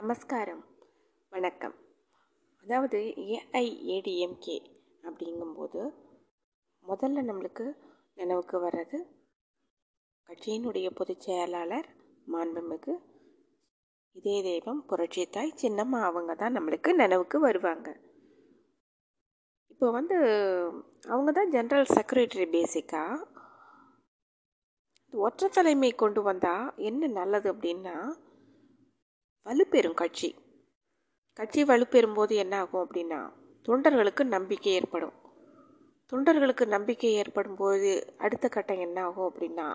நமஸ்காரம், வணக்கம். அதாவது ஏஐஏடிஎம்கே அப்படிங்கும்போது முதல்ல நம்மளுக்கு நினைவுக்கு வர்றது கட்சியினுடைய பொதுச் செயலாளர் மாண்புமிகு இதே தெய்வம் புரட்சி தாய் சின்னம்மா. அவங்க தான் நம்மளுக்கு நினைவுக்கு வருவாங்க. இப்போ வந்து அவங்க தான் ஜென்ரல் செக்ரட்டரி. பேசிக்காக ஒற்றை தலைமை கொண்டு வந்தால் என்ன நல்லது அப்படின்னா வலுப்பெறும் கட்சி வலுப்பெறும் போது என்ன ஆகும் அப்படின்னா தொண்டர்களுக்கு நம்பிக்கை ஏற்படும். தொண்டர்களுக்கு நம்பிக்கை ஏற்படும் போது அடுத்த கட்டம் என்ன ஆகும் அப்படின்னா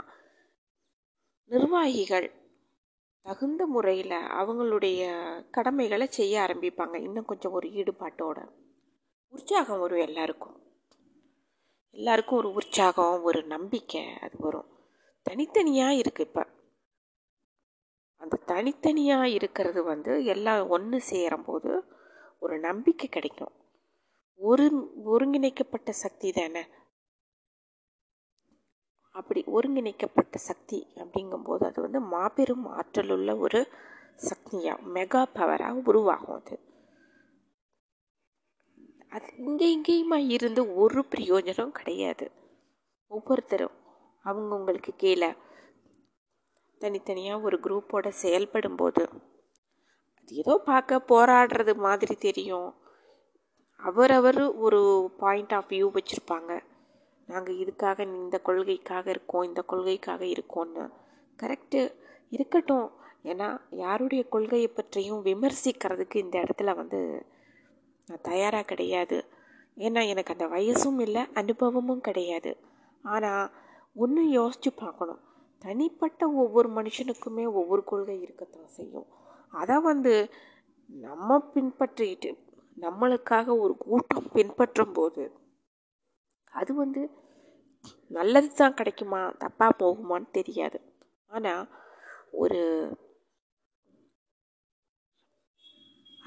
நிர்வாகிகள் தகுந்த முறையில் அவங்களுடைய கடமைகளை செய்ய ஆரம்பிப்பாங்க. இன்னும் கொஞ்சம் ஒரு ஈடுபாட்டோட உற்சாகம் வரும். எல்லாருக்கும் ஒரு உற்சாகம், ஒரு நம்பிக்கை அது வரும். தனித்தனியாக இருக்குது. இப்போ அந்த தனித்தனியாக இருக்கிறது வந்து எல்லாம் ஒன்று சேரும்போது ஒரு நம்பிக்கை கிடைக்கும். ஒருங்கிணைக்கப்பட்ட சக்தி தானே. அப்படி ஒருங்கிணைக்கப்பட்ட சக்தி அப்படிங்கும்போது அது வந்து மாபெரும் ஆற்றலுள்ள ஒரு சக்தியாக, மெகா பவராக உருவாகும். அது இங்கே இங்கேயுமா இருந்து ஒரு பிரயோஜனம் கிடையாது. ஒவ்வொருத்தரும் அவங்கவுங்களுக்கு கீழே தனித்தனியாக ஒரு குரூப்போட செயல்படும்போது அது ஏதோ பார்க்க போராடுறது மாதிரி தெரியும். அவரவர் ஒரு பாயிண்ட் ஆஃப் வியூ வச்சுருப்பாங்க. நாங்கள் இதுக்காக இந்த கொள்கைக்காக இருக்கோம், இந்த கொள்கைக்காக இருக்கோன்னு. கரெக்டு, இருக்கட்டும். ஏன்னா யாருடைய கொள்கையை பற்றியும் விமர்சிக்கிறதுக்கு இந்த இடத்துல வந்து நான் தயாராக கிடையாது. ஏன்னா எனக்கு அந்த வயசும் இல்லை, அனுபவமும் கிடையாது. ஆனால் ஒன்று யோசித்து பார்க்கணும், தனிப்பட்ட ஒவ்வொரு மனுஷனுக்குமே ஒவ்வொரு கொள்கை இருக்கத்தான் செய்யும். அதை வந்து நம்ம பின்பற்றிட்டு நம்மளுக்காக ஒரு கூட்டம் பின்பற்றும் போது அது வந்து நல்லது தான் கிடைக்குமா, தப்பாக போகுமான்னு தெரியாது. ஆனால் ஒரு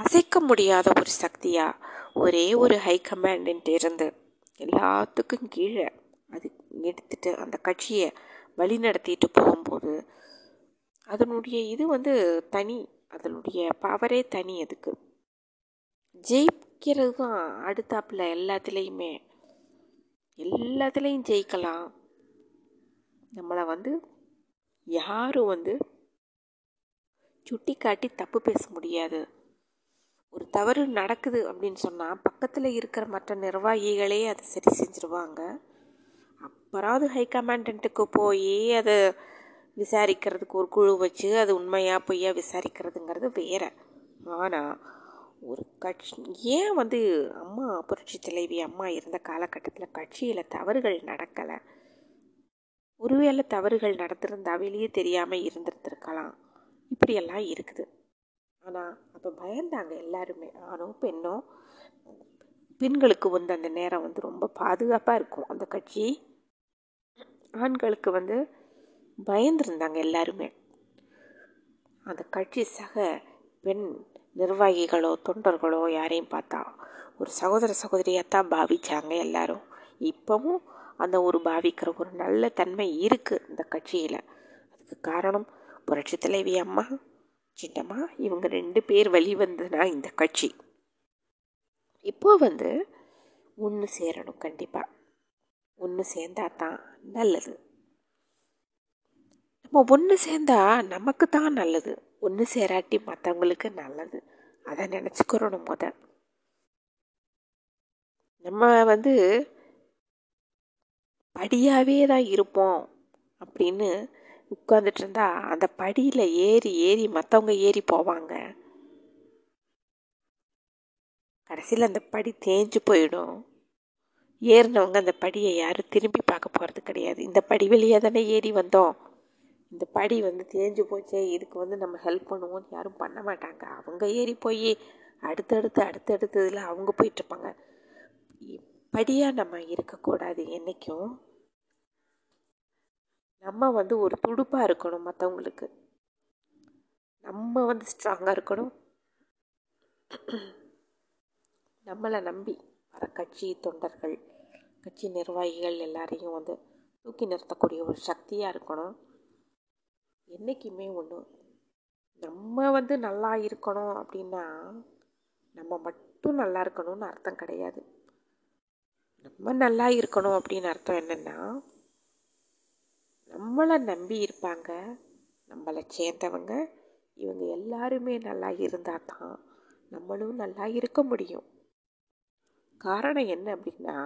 அசைக்க முடியாத ஒரு சக்தியாக ஒரே ஒரு ஹை கமாண்ட்ன்ட்டு இருந்து எல்லாத்துக்கும் கீழே அது எடுத்துட்டு அந்த கட்சியை வழி நடத்திட்டு போகும்போது அதனுடைய இது வந்து தனி, அதனுடைய பவரே தனி. அதுக்கு ஜெயிக்கிறது தான் அடுத்தாப்பில். எல்லாத்துலேயும் ஜெயிக்கலாம். நம்மளை வந்து யாரும் வந்து சுட்டி காட்டி தப்பு பேச முடியாது. ஒரு தவறு நடக்குது அப்படின்னு சொன்னால் பக்கத்தில் இருக்கிற மற்ற நிர்வாகிகளே அதை சரி செஞ்சுருவாங்க. அப்புறம் ஹை கமாண்டன்ட்டுக்கு போய் அதை விசாரிக்கிறதுக்கு ஒரு குழு வச்சு அது உண்மையாக பொய்யா விசாரிக்கிறதுங்கிறது வேறு. ஆனால் ஒரு கட்சி ஏன் வந்து அம்மா புரட்சி தலைவி அம்மா இருந்த காலகட்டத்தில் கட்சியில் தவறுகள் நடக்கலை? ஒருவேளை தவறுகள் நடந்திருந்தா வெளியே தெரியாமல் இருந்துருந்துருக்கலாம். இப்படியெல்லாம் இருக்குது. ஆனால் அப்போ பயந்தாங்க எல்லாருமே, ஆணோ பெண்ணோ. பெண்களுக்கு வந்து அந்த நேரம் வந்து ரொம்ப பாதுகாப்பாக இருக்கும் அந்த கட்சி. ஆண்களுக்கு வந்து பயந்துருந்தாங்க எல்லாருமே. அந்த கட்சி சக பெண் நிர்வாகிகளோ தொண்டர்களோ யாரையும் பார்த்தா ஒரு சகோதர சகோதரியாகத்தான் பாவிச்சாங்க எல்லாரும். இப்போவும் அந்த ஒரு பாவிக்கிற ஒரு நல்ல தன்மை இருக்குது இந்த கட்சியில். அதுக்கு காரணம் புரட்சி தலைவி அம்மா, சின்னம்மா, இவங்க 2 பேர் வெளிவந்ததுனா இந்த கட்சி இப்போ வந்து ஒன்று சேரணும். கண்டிப்பாக ஒன்று சேர்ந்தால் தான் நல்லது. நம்ம ஒன்று சேர்ந்தால் நமக்கு தான் நல்லது, ஒன்று சேராட்டி மற்றவங்களுக்கு நல்லது. அதை நினச்சிக்கிறோம். நம்ம வந்து படியாகவே தான் இருப்போம் அப்படின்னு உட்காந்துட்டு இருந்தா அந்த படியில் ஏறி ஏறி மற்றவங்க ஏறி போவாங்க. கடைசியில் அந்த படி தேஞ்சு போயிடும். ஏறினவங்க அந்த படியை யாரும் திரும்பி பார்க்க போகிறது கிடையாது. இந்த படி வெளியே தானே ஏறி வந்தோம், இந்த படி வந்து தேஞ்சு போச்சே, இதுக்கு வந்து நம்ம ஹெல்ப் பண்ணுவோம்னு யாரும் பண்ண மாட்டாங்க. அவங்க ஏறி போய் அடுத்தடுத்ததில் அவங்க போயிட்டுருப்பாங்க. படியாக நம்ம இருக்கக்கூடாது. என்றைக்கும் நம்ம வந்து ஒரு துடுப்பாக இருக்கணும். மற்றவங்களுக்கு நம்ம வந்து ஸ்ட்ராங்காக இருக்கணும். நம்மளை நம்பி வர கட்சி தொண்டர்கள், கட்சி நிர்வாகிகள் எல்லாரையும் வந்து தூக்கி நிறுத்தக்கூடிய ஒரு சக்தியாக இருக்கணும். என்றைக்குமே ஒன்று நம்ம நல்லா இருக்கணும் அப்படின்னா நம்ம மட்டும் நல்லா இருக்கணும்னு அர்த்தம் கிடையாது. நம்ம நல்லா இருக்கணும் அப்படின்னு அர்த்தம் என்னென்னா, நம்மளை நம்பி இருப்பாங்க, நம்மளை சேர்ந்தவங்க, இவங்க எல்லாருமே நல்லா இருந்தால் தான் நம்மளும் நல்லா இருக்க முடியும். காரணம் என்ன அப்படின்னா,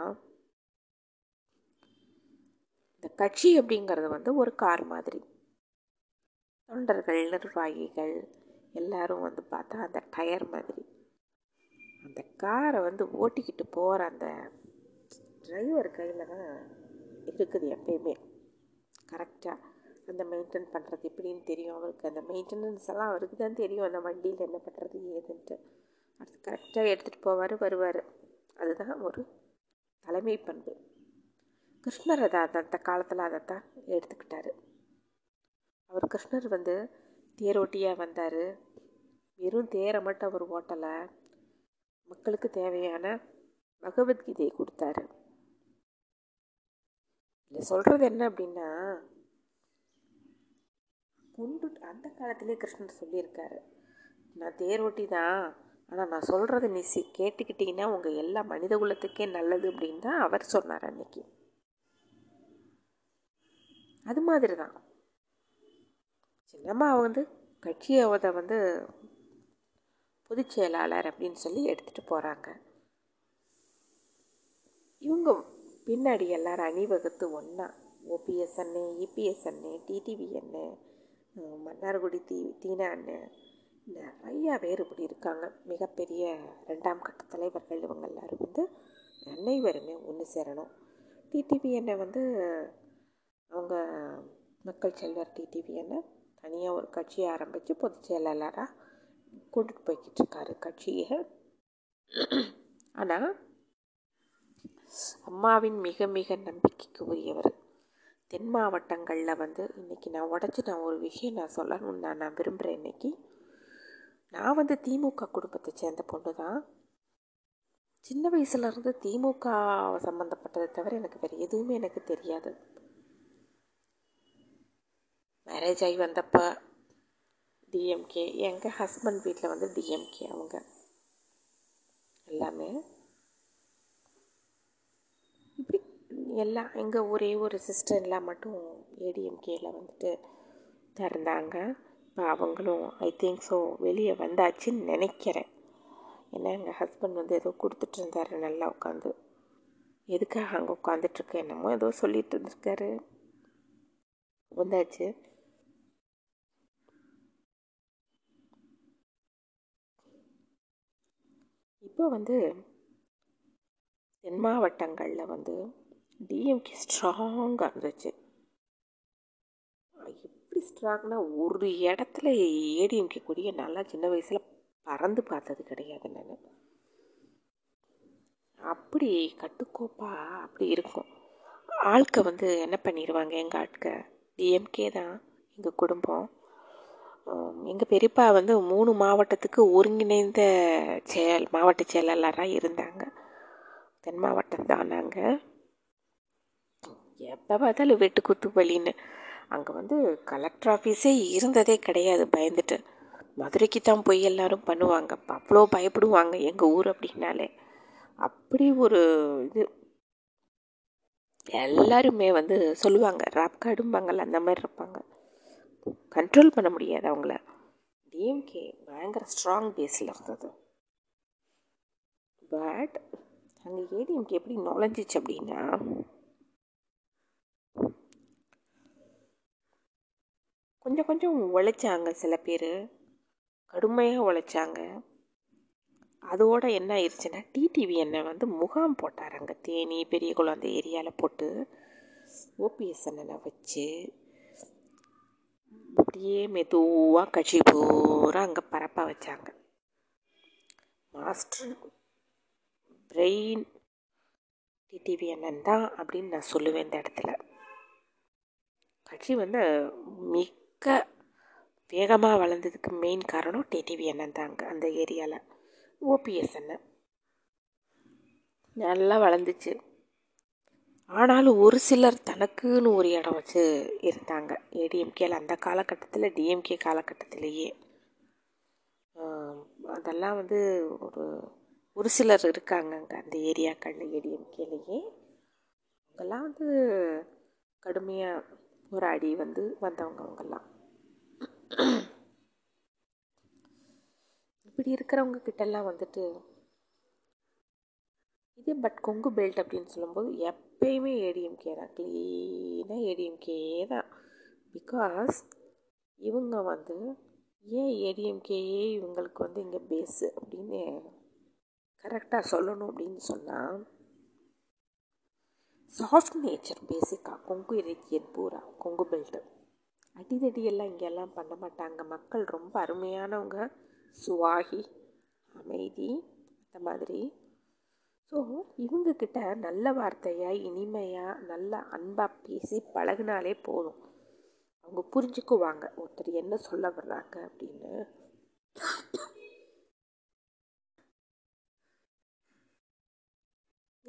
இந்த கட்சி அப்படிங்கிறது ஒரு கார் மாதிரி. தொண்டர்கள், நிர்வாகிகள் எல்லாரும் பார்த்தா அந்த டயர் மாதிரி. அந்த காரை ஓட்டிக்கிட்டு போகிற அந்த டிரைவர் கையில் தான் இருக்குது எப்பயுமே. கரெக்டாக அந்த மெயின்டைன் பண்ணுறது எப்படின்னு தெரியும் அவருக்கு. அந்த மெயின்டெனன்ஸ் எல்லாம் அவருக்கு தான் தெரியும், அந்த வண்டியில் என்ன பண்ணுறது ஏதுன்ட்டு. அது கரெக்டாக எடுத்துகிட்டு போவார், வருவார். அதுதான் ஒரு தலைமை பண்பு. கிருஷ்ணர் அதை அந்த காலத்தில் அதைத்தான் எடுத்துக்கிட்டார். அவர் கிருஷ்ணர் தேரோட்டியாக வந்தார். வெறும் தேரை மட்டும் அவர் ஓட்டலை, மக்களுக்கு தேவையான பகவத்கீதையை கொடுத்தாரு. இல்லை சொல்கிறது என்ன அப்படின்னா, அந்த காலத்திலே கிருஷ்ணர் சொல்லியிருக்காரு, நான் தேரோட்டி தான், ஆனால் நான் சொல்கிறத நீ கேட்டுக்கிட்டீங்கன்னா உங்கள் எல்லா மனித குலத்துக்கே நல்லது அப்படின்னு தான் அவர் சொன்னார் அன்னைக்கு. அது மாதிரி தான் சின்னம்மா கட்சியை பொதுச் செயலாளர் அப்படின்னு சொல்லி எடுத்துகிட்டு போகிறாங்க. இவங்க பின்னாடி எல்லாரும் அணிவகுத்து ஒன்றா ஓபிஎஸ் அண்ணு, இபிஎஸ் அண்ணு, டிடிவி அண்ணு, மன்னார்குடி தீனா அண்ணு, நிறையா பேர் இப்படி இருக்காங்க. மிகப்பெரிய ரெண்டாம் கட்ட தலைவர்கள் இவங்க எல்லாரும் அனைவருமே ஒன்று சேரணும். டிடிவி அண்ணை அவங்க மக்கள் செல்வர் டிடிவி அண்ணை தனியாக ஒரு கட்சியை ஆரம்பித்து பொதுச் செயலாளராக கூட்டிகிட்டு போய்கிட்டு இருக்காரு கட்சியை. ஆனால் அம்மாவின் மிக மிக நம்பிக்கைக்கு உரியவர். தென் மாவட்டங்களில் இன்றைக்கி நான் உடச்சி ஒரு விஷயம் நான் சொல்லணும்னு நான் விரும்புகிறேன். இன்றைக்கி நான் திமுக குடும்பத்தை சேர்ந்த பொண்ணு தான். சின்ன வயசுலேருந்து திமுக சம்மந்தப்பட்டதை தவிர எனக்கு வேறு எதுவுமே எனக்கு தெரியாது. மேரேஜ் ஆகி வந்தப்போ டிஎம்கே, எங்கள் ஹஸ்பண்ட் வீட்டில் டிஎம்கே, அவங்க எல்லாமே இப்படி எல்லாம். எங்கள் ஒரே ஒரு சிஸ்டர் எல்லாம் மட்டும் ஏடிஎம்கேயில் திறந்தாங்க. இப்போ அவங்களும் ஐ திங்க் ஸோ வெளியே வந்தாச்சுன்னு நினைக்கிறேன். ஏன்னா எங்கள் ஹஸ்பண்ட் ஏதோ கொடுத்துட்டு இருந்தார், நல்லா உட்காந்து. எதுக்காக அங்கே உட்காந்துட்ருக்க என்னமோ ஏதோ சொல்லிட்டு இருந்திருக்காரு. வந்தாச்சு. இப்போ தென் மாவட்டங்களில் டிஎம்கே ஸ்ட்ராங்காக இருந்துச்சு. எப்படி ஸ்ட்ராங்னா, ஒரு இடத்துல ஏடிஎம்கே கூடிய நல்லா சின்ன வயசில் பறந்து பார்த்தது கிடையாது நான். அப்படி கட்டுக்கோப்பாக அப்படி இருக்கும். ஆட்க என்ன பண்ணிடுவாங்க, எங்கள் ஆட்க டிஎம்கே தான் எங்கள் குடும்பம். எங்கள் பெரியப்பா 3 மாவட்டத்துக்கு ஒருங்கிணைந்த மாவட்ட செயலாளராக இருந்தாங்க. தென் மாவட்டம் தான் நாங்கள். எப்போ பார்த்தாலும் வெட்டு குத்து வலின்னு. அங்கே கலெக்டர் ஆஃபீஸே இருந்ததே கிடையாது, பயந்துட்டு மதுரைக்கு தான் போய் எல்லோரும் பண்ணுவாங்க. அவ்வளோ பயப்படுவாங்க எங்கள் ஊர் அப்படின்னாலே. அப்படி ஒரு இது எல்லாருமே சொல்லுவாங்க, ராப் காடும்பாங்கள்ல, அந்த மாதிரி இருப்பாங்க. கண்ட்ரோல் பண்ண முடியாது அவங்கள. டிஎம்கே பயங்கர ஸ்ட்ராங் பேஸில் இருந்தது. பட் அங்கே ஏடிஎம்கே எப்படி நுழைஞ்சிச்சு அப்படின்னா, கொஞ்சம் கொஞ்சம் உழைச்சாங்க சில பேர், கடுமையாக உழைச்சாங்க. அதோட என்ன ஆயிடுச்சுன்னா, டிடிவி அண்ணை முகாம் போட்டாராங்க தேனி, பெரியகுளம் அந்த ஏரியாவில் போட்டு. ஓபிஎஸ் அண்ணனை வச்சு அப்படியே மெதுவாக கட்சி பூரா அங்கே பரப்ப வச்சாங்க. மாஸ்டர் பிரெயின் டிடிவி அண்ணன் தான் அப்படின்னு நான் சொல்லுவேன் இந்த இடத்துல. கட்சி மிக்க வேகமாக வளர்ந்ததுக்கு மெயின் காரணம் டிடிவி அண்ணன் தாங்க அந்த ஏரியாவில். ஓபிஎஸ் அண்ணன் நல்லா வளர்ந்துச்சு. ஆனாலும் ஒரு சிலர் தனக்குன்னு ஒரு இடம் வச்சு இருந்தாங்க ஏடிஎம்கேல அந்த காலகட்டத்தில், டிஎம்கே காலகட்டத்திலேயே. அதெல்லாம் வந்து ஒரு சிலர் இருக்காங்க அங்கே அந்த ஏரியாக்களில் ஏடிஎம்கேலேயே. அவங்கெல்லாம் வந்து கடுமையாக போராடி வந்தவங்கெல்லாம். இப்படி இருக்கிறவங்க கிட்டெல்லாம் வந்துட்டு இதே பட் கொங்கு பெல்ட் அப்படின்னு சொல்லும்போது எப்பயுமே ஏடிஎம்கே தான், க்ளீனாக ஏடிஎம்கே தான். பிகாஸ் இவங்க வந்து ஏன் ஏடிஎம்கேயே இவங்களுக்கு வந்து இங்கே பேஸு அப்படின்னு கரெக்டாக சொல்லணும் அப்படின்னு சொன்னால், சாஃப்ட் நேச்சர் பேசிக்காக கொங்கு இலக்கியன் பூரா கொங்கு பெல்ட்டு அடிதடியெல்லாம் இங்கெல்லாம் பண்ண மாட்டாங்க. மக்கள் ரொம்ப அருமையானவங்க, சுவாகி, அமைதி, அந்த மாதிரி. ஸோ இவங்கக்கிட்ட நல்ல வார்த்தையாக இனிமையாக நல்லா அன்பாக பேசி பழகினாலே போதும், அவங்க புரிஞ்சுக்குவாங்க ஒருத்தர் என்ன சொல்ல வர்றாங்க அப்படின்னு.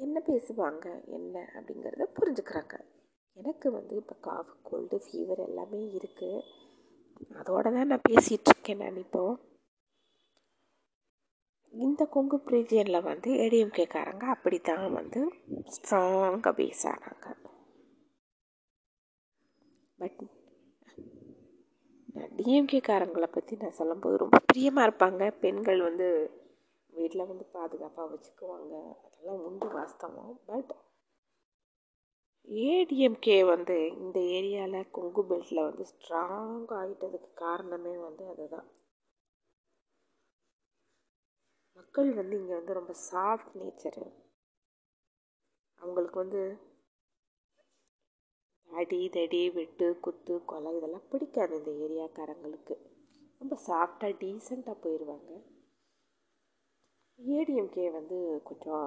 என்ன பேசுவாங்க என்ன அப்படிங்கிறத புரிஞ்சுக்கிறாங்க. எனக்கு வந்து இப்போ காஃப், கோல்டு, ஃபீவர் எல்லாமே இருக்குது. அதோட தான் நான் பேசிகிட்ருக்கேன். நான் இப்போது இந்த கொங்கு பிரீஜியனில் வந்து ஏடிஎம்கேக்காரங்க அப்படி தான் வந்து ஸ்ட்ராங்காக பேச ஆனாங்க. பட் டிஎம்கேக்காரங்களை பற்றி நான் சொல்லும்போது ரொம்ப பிரியமாக இருப்பாங்க. பெண்கள் வந்து வீட்டில் வந்து பாதுகாப்பாக வச்சுக்குவாங்க, அதெல்லாம் உண்டு வாஸ்தவம். பட் ஏடிஎம்கே வந்து இந்த ஏரியாவில் கொங்கு பெல்ட்டில் வந்து ஸ்ட்ராங் ஆகிட்டதுக்கு காரணமே வந்து அதுதான். மக்கள் வந்து இங்கே வந்து ரொம்ப சாஃப்ட் நேச்சரு. அவங்களுக்கு வந்து அடி தடி, வெட்டு, குத்து, கொலை இதெல்லாம் பிடிக்காது. இந்த ஏரியாக்காரங்களுக்கு ரொம்ப சாஃப்டாக டீசெண்டாக போயிடுவாங்க. ஏடிஎம்கே வந்து கொஞ்சம்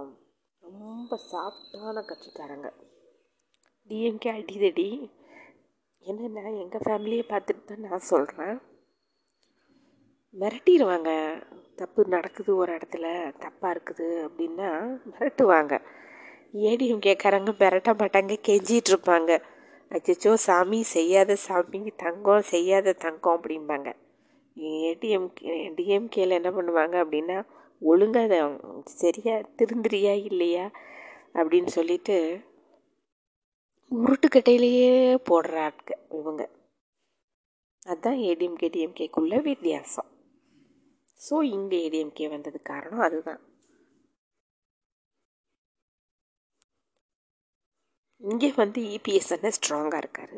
ரொம்ப சாஃப்டான கட்சிக்காரங்க. டிஎம்கே அடிதடி. என்னென்னா எங்கள் ஃபேமிலியை பார்த்துட்டு தான் நான் சொல்கிறேன், மிரட்டிடுவாங்க. தப்பு நடக்குது ஒரு இடத்துல, தப்பாக இருக்குது அப்படின்னா மிரட்டுவாங்க. ஏடிஎம்கேக்காரங்க மிரட்ட மாட்டாங்க, கெஞ்சிகிட்ருப்பாங்க. அச்சோ சாமி செய்யாத சாமி, தங்கம் செய்யாத தங்கம் அப்படிம்பாங்க. டிஎம்கேல என்ன பண்ணுவாங்க அப்படின்னா, ஒழுங்காக சரியா திருந்துறியா இல்லையா அப்படின்னு சொல்லிட்டு உருட்டுக்கட்டையிலேயே போடுற ஆட்கள் இவங்க. அதுதான் ஏடிஎம்கே டிஎம்கேக்குள்ள வித்தியாசம். ஸோ இங்கே ஏடிஎம்கே வந்தது காரணம் அதுதான். இங்கே வந்து இபிஎஸ் அண்ணன் ஸ்ட்ராங்காக இருக்கார்.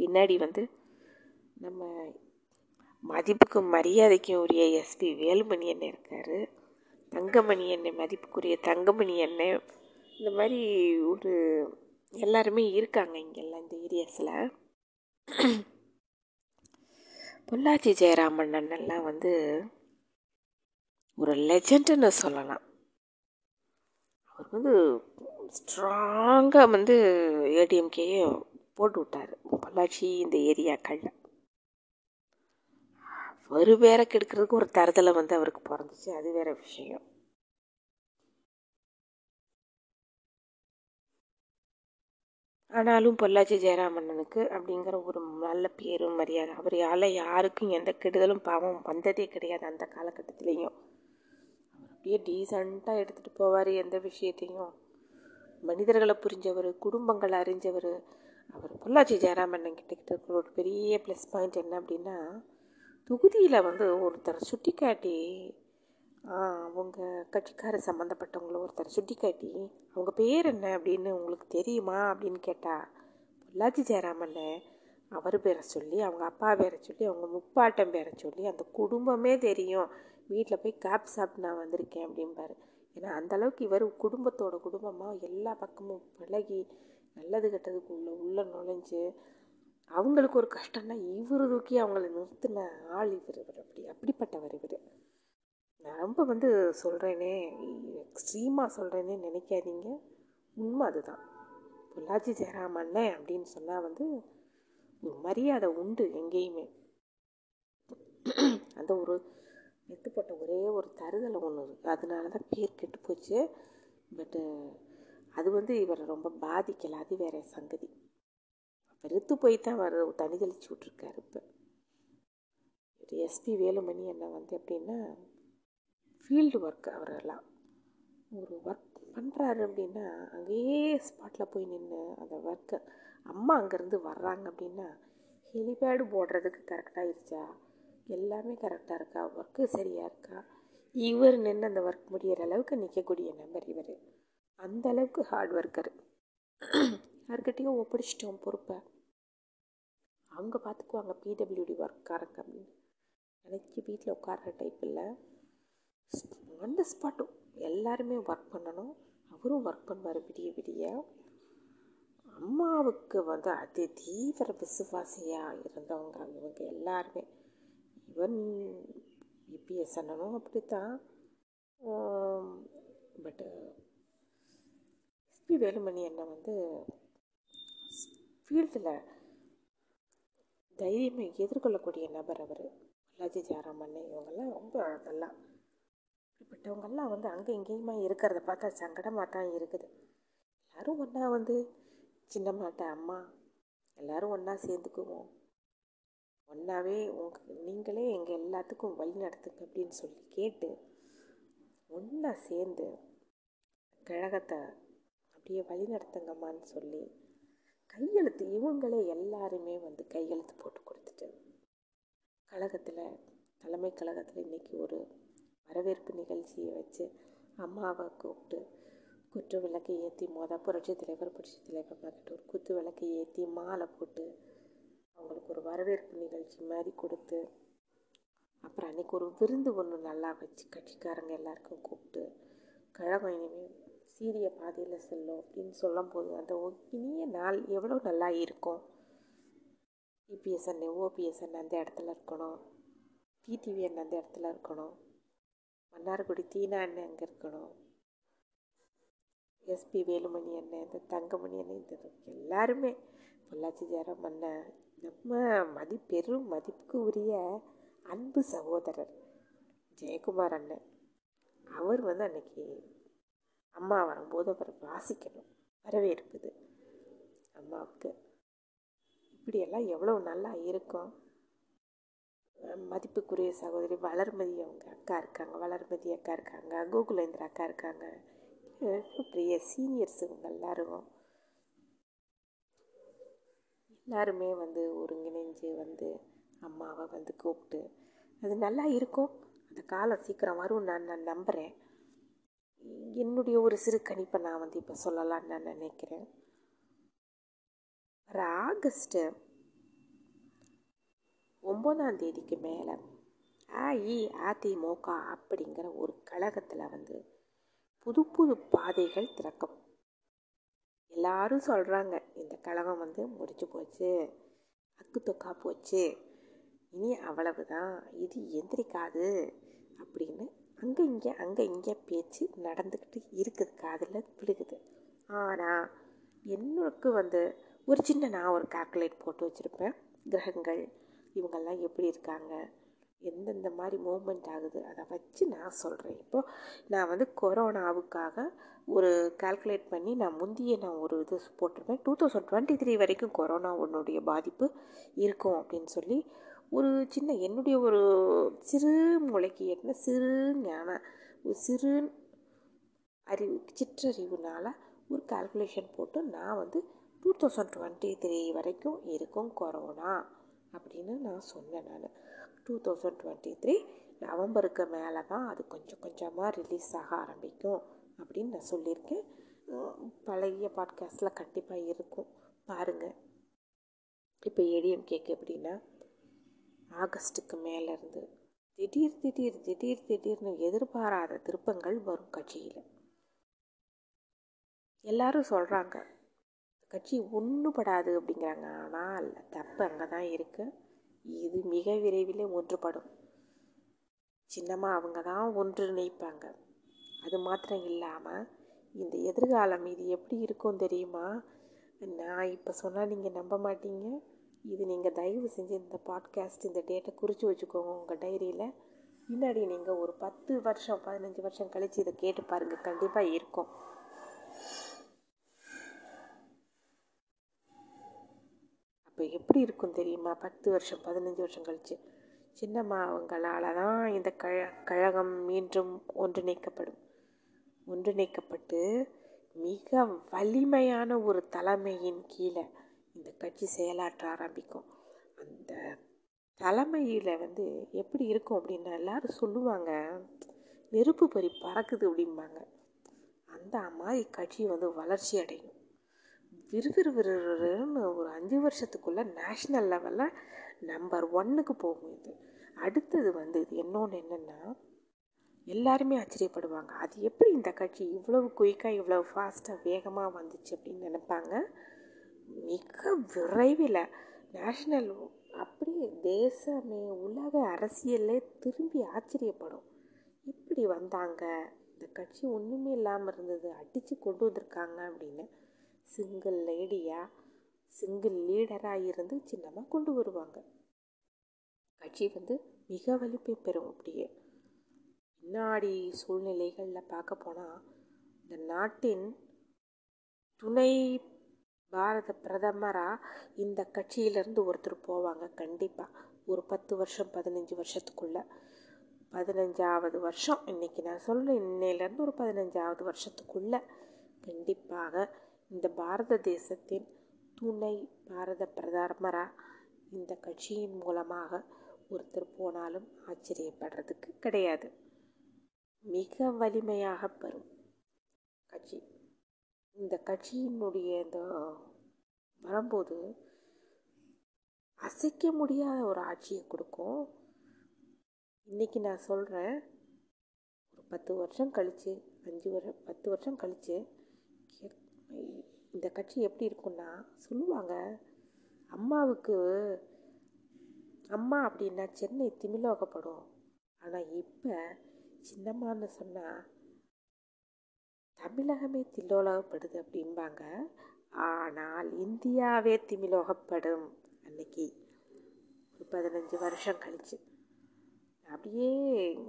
பின்னாடி வந்து நம்ம மதிப்புக்கும் மரியாதைக்கும் உரிய எஸ்.பி. வேலுமணி அண்ணன் இருக்கார். தங்கமணி அண்ணன், மதிப்புக்குரிய தங்கமணி அண்ணன். இந்த மாதிரி ஒரு எல்லாருமே இருக்காங்க இங்கெல்லாம் இந்த ஏரியாஸில். பொள்ளாச்சி ஜெயராமன் அண்ணெல்லாம் வந்து ஒரு லெஜண்டுன்னு சொல்லலாம். அவர் வந்து ஸ்ட்ராங்காக வந்து ஏடிஎம்கேயே போட்டு விட்டார் பொள்ளாச்சி இந்த ஏரியாக்களில். அவர் வேற கெடுக்கிறதுக்கு ஒரு தரதலை வந்து அவருக்கு பிறந்துச்சு, அது வேற விஷயம். ஆனாலும் பொள்ளாச்சி ஜெயராமண்ணனுக்கு அப்படிங்கிற ஒரு நல்ல பேரும் மரியாதை, அவர் யால யாருக்கும் எந்த கெடுதலும் பாவம் வந்ததே கிடையாது. அந்த காலகட்டத்திலையும் அப்படியே டீசெண்டாக எடுத்துகிட்டு போவார் எந்த விஷயத்தையும். மனிதர்களை புரிஞ்சவர், குடும்பங்களை அறிஞ்சவர். அவர் பொள்ளாச்சி ஜெயராமண்ணன் கிட்டக்கிட்ட இருக்கிற ஒரு பெரிய ப்ளஸ் பாயிண்ட் என்ன அப்படின்னா, தொகுதியில் வந்து ஒருத்தரை சுட்டி காட்டி, அவங்க கட்சிக்கார சம்மந்தப்பட்டவங்கள ஒருத்தரை சுட்டி காட்டி, அவங்க பேர் என்ன அப்படின்னு உங்களுக்கு தெரியுமா அப்படின்னு கேட்டால், பொள்ளாச்சி ஜெயராமண்ணே அவர் பேரை சொல்லி, அவங்க அப்பா பேரை சொல்லி, அவங்க முப்பாட்டம் பேரை சொல்லி, அந்த குடும்பமே தெரியும். வீட்டில் போய் காப் சாப்பிட்டு நான் வந்திருக்கேன் அப்படிம்பார். ஏன்னா அந்தளவுக்கு இவர் குடும்பத்தோட குடும்பமாக எல்லா பக்கமும் பழகி, நல்லது கெட்டதுக்குள்ளே உள்ளே நுழைஞ்சு, அவங்களுக்கு ஒரு கஷ்டம்னா இவர் தூக்கி அவங்கள நிறுத்தின ஆள் இவர். அப்படிப்பட்டவர் இவர். நான் ரொம்ப வந்து சொல்கிறேனே, எக்ஸ்ட்ரீமாக சொல்கிறேனே நினைக்காதீங்க, உண்மை அதுதான். பொள்ளாச்சி ஜெயராமண்ணே அப்படின்னு சொன்னால் வந்து ஒரு மரியாதை உண்டு எங்கேயுமே. அந்த ஒரு நெட்டு போட்ட ஒரே ஒரு தருதலை ஒன்று இருக்குது, அதனால தான் பேர் கெட்டு போச்சு. பட்டு அது வந்து இவரை ரொம்ப பாதிக்கலை, அது வேற சங்கதி. வெறுத்து போய் தான் வர தனி தெளிச்சு விட்ருக்காரு. இப்போ S.P. வேலுமணி என்ன வந்து எப்படின்னா ஃபீல்டு ஒர்க், அவரெல்லாம் ஒரு ஒர்க் பண்ணுறாரு அப்படின்னா அங்கேயே ஸ்பாட்டில் போய் நின்று அந்த ஒர்க்கு, அம்மா அங்கேருந்து வர்றாங்க அப்படின்னா ஹெலிபேடு போடுறதுக்கு கரெக்டாக இருச்சா, எல்லாமே கரெக்டாக இருக்கா, ஒர்க்கு சரியாக இருக்கா, இவர் நின்று அந்த ஒர்க் முடிகிற அளவுக்கு நிற்கக்கூடிய நம்பர் இவர், அந்த அளவுக்கு ஹார்ட் ஒர்க்கர். யார்கிட்டையும் ஒப்படைச்சிட்டோம் பொறுப்பை, அவங்க பார்த்துக்குவாங்க பிடபிள்யூடி ஒர்க்காரங்க அப்படின்னு நினைச்சி வீட்டில் உட்கார்ற டைப் இல்லை. ஆன் த ஸ்பாட்டும் எல்லாருமே ஒர்க் பண்ணணும், அவரும் ஒர்க் பண்ணுவார் விடிய விடிய. அம்மாவுக்கு வந்து அது தீவிர விசுவாசியாக இருந்தவங்க இவங்க எல்லாருமே. ஈவன் EPS அண்ணனும் அப்படி தான். பட்டு S.P. வேலுமணி அண்ணன் வந்து ஃபீல்டில் தைரியமாக எதிர்கொள்ளக்கூடிய நபர் அவர். பல்லாஜி ஜாராம் அண்ணன் இவங்கெல்லாம் ரொம்ப அதெல்லாம் இப்படிப்பட்டவங்கெல்லாம் வந்து அங்கே எங்கேயுமா இருக்கிறத பார்த்தா சங்கடமாக தான் இருக்குது. எல்லோரும் ஒன்றா வந்து சின்னம்மாட்ட அம்மா எல்லோரும் ஒன்றா சேர்ந்துக்குவோம், ஒன்றாவே உங்கள் நீங்களே எங்கள் எல்லாத்துக்கும் வழி நடத்துங்க அப்படின்னு சொல்லி கேட்டு ஒன்றா சேர்ந்து கழகத்தை அப்படியே வழி நடத்துங்கம்மான்னு சொல்லி கையெழுத்து இவங்களே எல்லாருமே வந்து கையெழுத்து போட்டு கொடுத்துட்டு கழகத்தில் தலைமை கழகத்தில் இன்றைக்கி ஒரு வரவேற்பு நிகழ்ச்சியை வச்சு அம்மாவை கூப்பிட்டு குற்று விளக்கை ஏற்றி புரட்சி தலைவர் புரட்சி தலைவர் பார்த்துட்டு ஒரு குத்து விளக்கை ஏற்றி மாலை போட்டு அவங்களுக்கு ஒரு வரவேற்பு நிகழ்ச்சி மாதிரி கொடுத்து, அப்புறம் அன்றைக்கி ஒரு விருந்து ஒன்று நல்லா வச்சு கட்சிக்காரங்க எல்லாருக்கும் கூப்பிட்டு கழகம் இனிமேல் சீரிய பாதையில் செல்லும் அப்படின்னு சொல்லும்போது அந்த இனிய நாள் எவ்வளோ நல்லா இருக்கும். EPS அண்ணன் OPS அண்ணன் அந்த இடத்துல இருக்கணும், TTV அண்ணன் அந்த இடத்துல இருக்கணும், மன்னார்குடி தீனா அண்ணன் அங்கே இருக்கணும், S.P. வேலுமணி அண்ணன் இந்த தங்கமணி அண்ணன் இந்த எல்லாருமே பொள்ளாச்சி ஜெயராமன் அண்ணன் நம்ம பெரும் மதிப்புக்கு உரிய அன்பு சகோதரர் ஜெயக்குமார் அண்ணன். அவர் வந்து அன்னைக்கு அம்மா வரும்போது அவரை வாசிக்கணும் வரவேற்பது அம்மாவுக்கு. இப்படியெல்லாம் எவ்வளோ நல்லா இருக்கும். மதிப்புக்குரிய சகோதரி வளர்மதி அவங்க அக்கா இருக்காங்க, வளர்மதி அக்கா இருக்காங்க, கோகுலேந்திர அக்கா இருக்காங்க, பெரிய சீனியர்ஸ் இவங்க எல்லாரும் எல்லாருமே வந்து ஒருங்கிணைஞ்சு வந்து அம்மாவை வந்து கூப்பிட்டு அது நல்லா இருக்கும். அந்த காலம் சீக்கிரம் வரும் நான் நம்புகிறேன். என்னுடைய ஒரு சிறு கணிப்பை நான் வந்து இப்போ சொல்லலான்னு நான் நினைக்கிறேன். வர ஆகஸ்ட் 9ஆம் தேதிக்கு மேலே AIADMK அப்படிங்கிற ஒரு கழகத்தில் வந்து புது புது பாதைகள் திறக்கும். எல்லாரும் சொல்கிறாங்க இந்த கழகம் வந்து முடிச்சு போச்சு, அக்கு தொக்கா போச்சு, இனி அவ்வளவு தான், இது எந்திரிக்காது அப்படின்னு அங்கே இங்கே பேச்சு நடந்துக்கிட்டு இருக்குது, காதில் விழுகுது. ஆனால் என்னோடக்கு வந்து ஒரு சின்ன நான் ஒரு கால்குலேட் போட்டு வச்சுருப்பேன், கிரகங்கள் இவங்கெல்லாம் எப்படி இருக்காங்க, எந்தெந்த மாதிரி மூமெண்ட் ஆகுது, அதை வச்சு நான் சொல்கிறேன். இப்போது நான் வந்து கொரோனாவுக்காக ஒரு கால்குலேட் பண்ணி நான் நான் ஒரு இது போட்டிருப்பேன், 2023 வரைக்கும் கொரோனாவுடைய பாதிப்பு இருக்கும் அப்படின்னு சொல்லி ஒரு சின்ன என்னுடைய ஒரு சிறு மூளைக்கு எட்டின சிறு ஞான ஒரு சிறு அறிவு சிற்றறிவுனால் ஒரு கால்குலேஷன் போட்டு நான் வந்து 2023 வரைக்கும் இருக்கும் கொரோனா அப்படின்னு நான் சொன்னேன். நான் 2023 நவம்பருக்கு மேலே தான் அது கொஞ்சம் கொஞ்சமாக ரிலீஸ் ஆக ஆரம்பிக்கும் அப்படின்னு நான் சொல்லியிருக்கேன். பழைய பாட்காஸ்டில் கண்டிப்பாக இருக்கும் பாருங்கள். இப்போ AIADMK அப்படின்னா ஆகஸ்ட்டுக்கு மேலேருந்து திடீர்னு எதிர்பாராத திருப்பங்கள் வரும் கட்சியில். எல்லாரும் சொல்கிறாங்க கட்சி ஒன்றுபடாது அப்படிங்கிறாங்க, ஆனால் தப்பு அங்கே தான் இருக்குது. இது மிக விரைவில் ஒன்றுபடும். சின்னம்மா அவங்க தான் ஒன்றிணைப்பாங்க. அது மாத்திரம் இல்லாமல் இந்த எதிர்காலம் இது எப்படி இருக்கும் தெரியுமா? நான் இப்போ சொன்னால் நீங்கள் நம்ப மாட்டீங்க. இது நீங்கள் தயவு செஞ்சு இந்த பாட்காஸ்ட் இந்த டேட்டை குறித்து வச்சுக்கோங்க உங்கள் டைரியில். முன்னாடி நீங்கள் ஒரு 10 வருஷம் 15 வருஷம் கழித்து இதை கேட்டு பாருங்கள், கண்டிப்பாக இருக்கும். இப்போ எப்படி இருக்கும் தெரியுமா? 10 வருஷம் 15 வருஷம் கழிச்சு சின்னம்மா அவங்களால் தான் இந்த கழகம் மீண்டும் ஒன்றிணைக்கப்பட்டு மிக வலிமையான ஒரு தலைமையின் கீழே இந்த கட்சி செயலாற்ற ஆரம்பிக்கும். அந்த தலைமையில் எப்படி இருக்கும் அப்படின்னா எல்லாரும் சொல்லுவாங்க, நெருப்பு பறி பறக்குது அப்படிம்பாங்க. அந்த மாதிரி கட்சி வளர்ச்சி அடையும். விறுவிறுவிறுன்னு ஒரு 5 வருஷத்துக்குள்ளே நேஷ்னல் லெவலில் நம்பர் 1க்கு போகும். இது அடுத்தது இது இன்னொன்று என்னென்னா எல்லாருமே ஆச்சரியப்படுவாங்க, அது எப்படி இந்த கட்சி இவ்வளவு குயிக்காக இவ்வளவு ஃபாஸ்ட்டாக வேகமாக வந்துச்சு அப்படின்னு நினைப்பாங்க. மிக விரைவில் நேஷ்னல் அப்படியே தேசமே உலக அரசியலே திரும்பி ஆச்சரியப்படும், இப்படி வந்தாங்க, இந்த கட்சி ஒன்றுமே இல்லாமல் இருந்தது, அடித்து கொண்டு வந்திருக்காங்க அப்படின்னு சிங்கிள் லீடராக இருந்து சின்னம்மா கொண்டு வருவாங்க. கட்சி மிக வலிமை பெறும். அப்படியே பின்னாடி சூழ்நிலைகளில் பார்க்க போனால் இந்த நாட்டின் துணை பாரத பிரதமராக இந்த கட்சியிலேருந்து ஒருத்தர் போவாங்க கண்டிப்பாக. ஒரு 10 வருஷம் 15 வருஷத்துக்குள்ளே 15வது வருஷம் இன்றைக்கி நான் சொல்கிறேன், இன்னையிலேருந்து ஒரு 15வது வருஷத்துக்குள்ளே கண்டிப்பாக இந்த பாரத தேசத்தின் துணை பாரத பிரதமராக இந்த கட்சியின் மூலமாக ஒருத்தர் போனாலும் ஆச்சரியப்படுறதுக்கு கிடையாது. மிக வலிமையாக பெறும் கட்சி. இந்த கட்சியினுடைய இந்த வரும்போது அசைக்க முடியாத ஒரு ஆட்சியை கொடுக்கும். இன்றைக்கி நான் சொல்கிறேன், ஒரு 10 வருஷம் கழித்து 10 வருஷம் கழித்து இந்த கட்சி எப்படி இருக்குன்னா சொல்லுவாங்க, அம்மா அப்படின்னா சென்னை திமிலோகப்படும். ஆனால் இப்போ சின்னம்மான்னு சொன்னால் தமிழகமே திமிலோகப்படுது அப்படிம்பாங்க. ஆனால் இந்தியாவே திமிலோகப்படும் அன்னைக்கு ஒரு 15 வருஷம் கழிச்சு. அப்படியே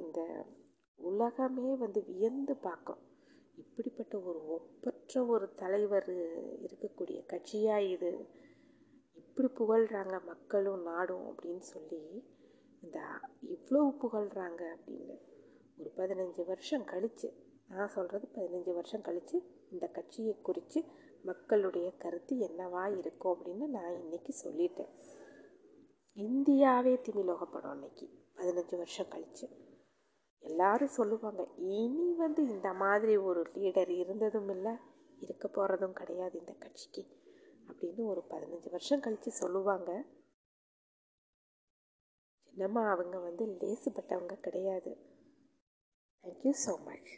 இந்த உலகமே வியந்து பார்க்கும், இப்படிப்பட்ட ஒரு ஒப்பற்ற ஒரு தலைவர் இருக்கக்கூடிய கட்சியாக இது, இப்படி புகழ்கிறாங்க மக்களும் நாடும் அப்படின்னு சொல்லி இந்த இவ்வளவு புகழ்கிறாங்க அப்படின்னு ஒரு 15 வருஷம் கழித்து, நான் சொல்கிறது 15 வருஷம் கழித்து இந்த கட்சியை குறித்து மக்களுடைய கருத்து என்னவா இருக்கும் அப்படின்னு நான் இன்றைக்கி சொல்லிட்டேன். இந்தியாவே திமிலோகப்படும் அன்னைக்கு 15 வருஷம் கழித்து. எல்லாரும் சொல்லுவாங்க, இனி இந்த மாதிரி ஒரு லீடர் இருந்ததும் இல்லை, இருக்க போகிறதும் கிடையாது இந்த கட்சிக்கு அப்படின்னு ஒரு 15 வருஷம் கழித்து சொல்லுவாங்க. சின்னம்மா அவங்க லேசுப்பட்டவங்க கிடையாது. Thank you so much.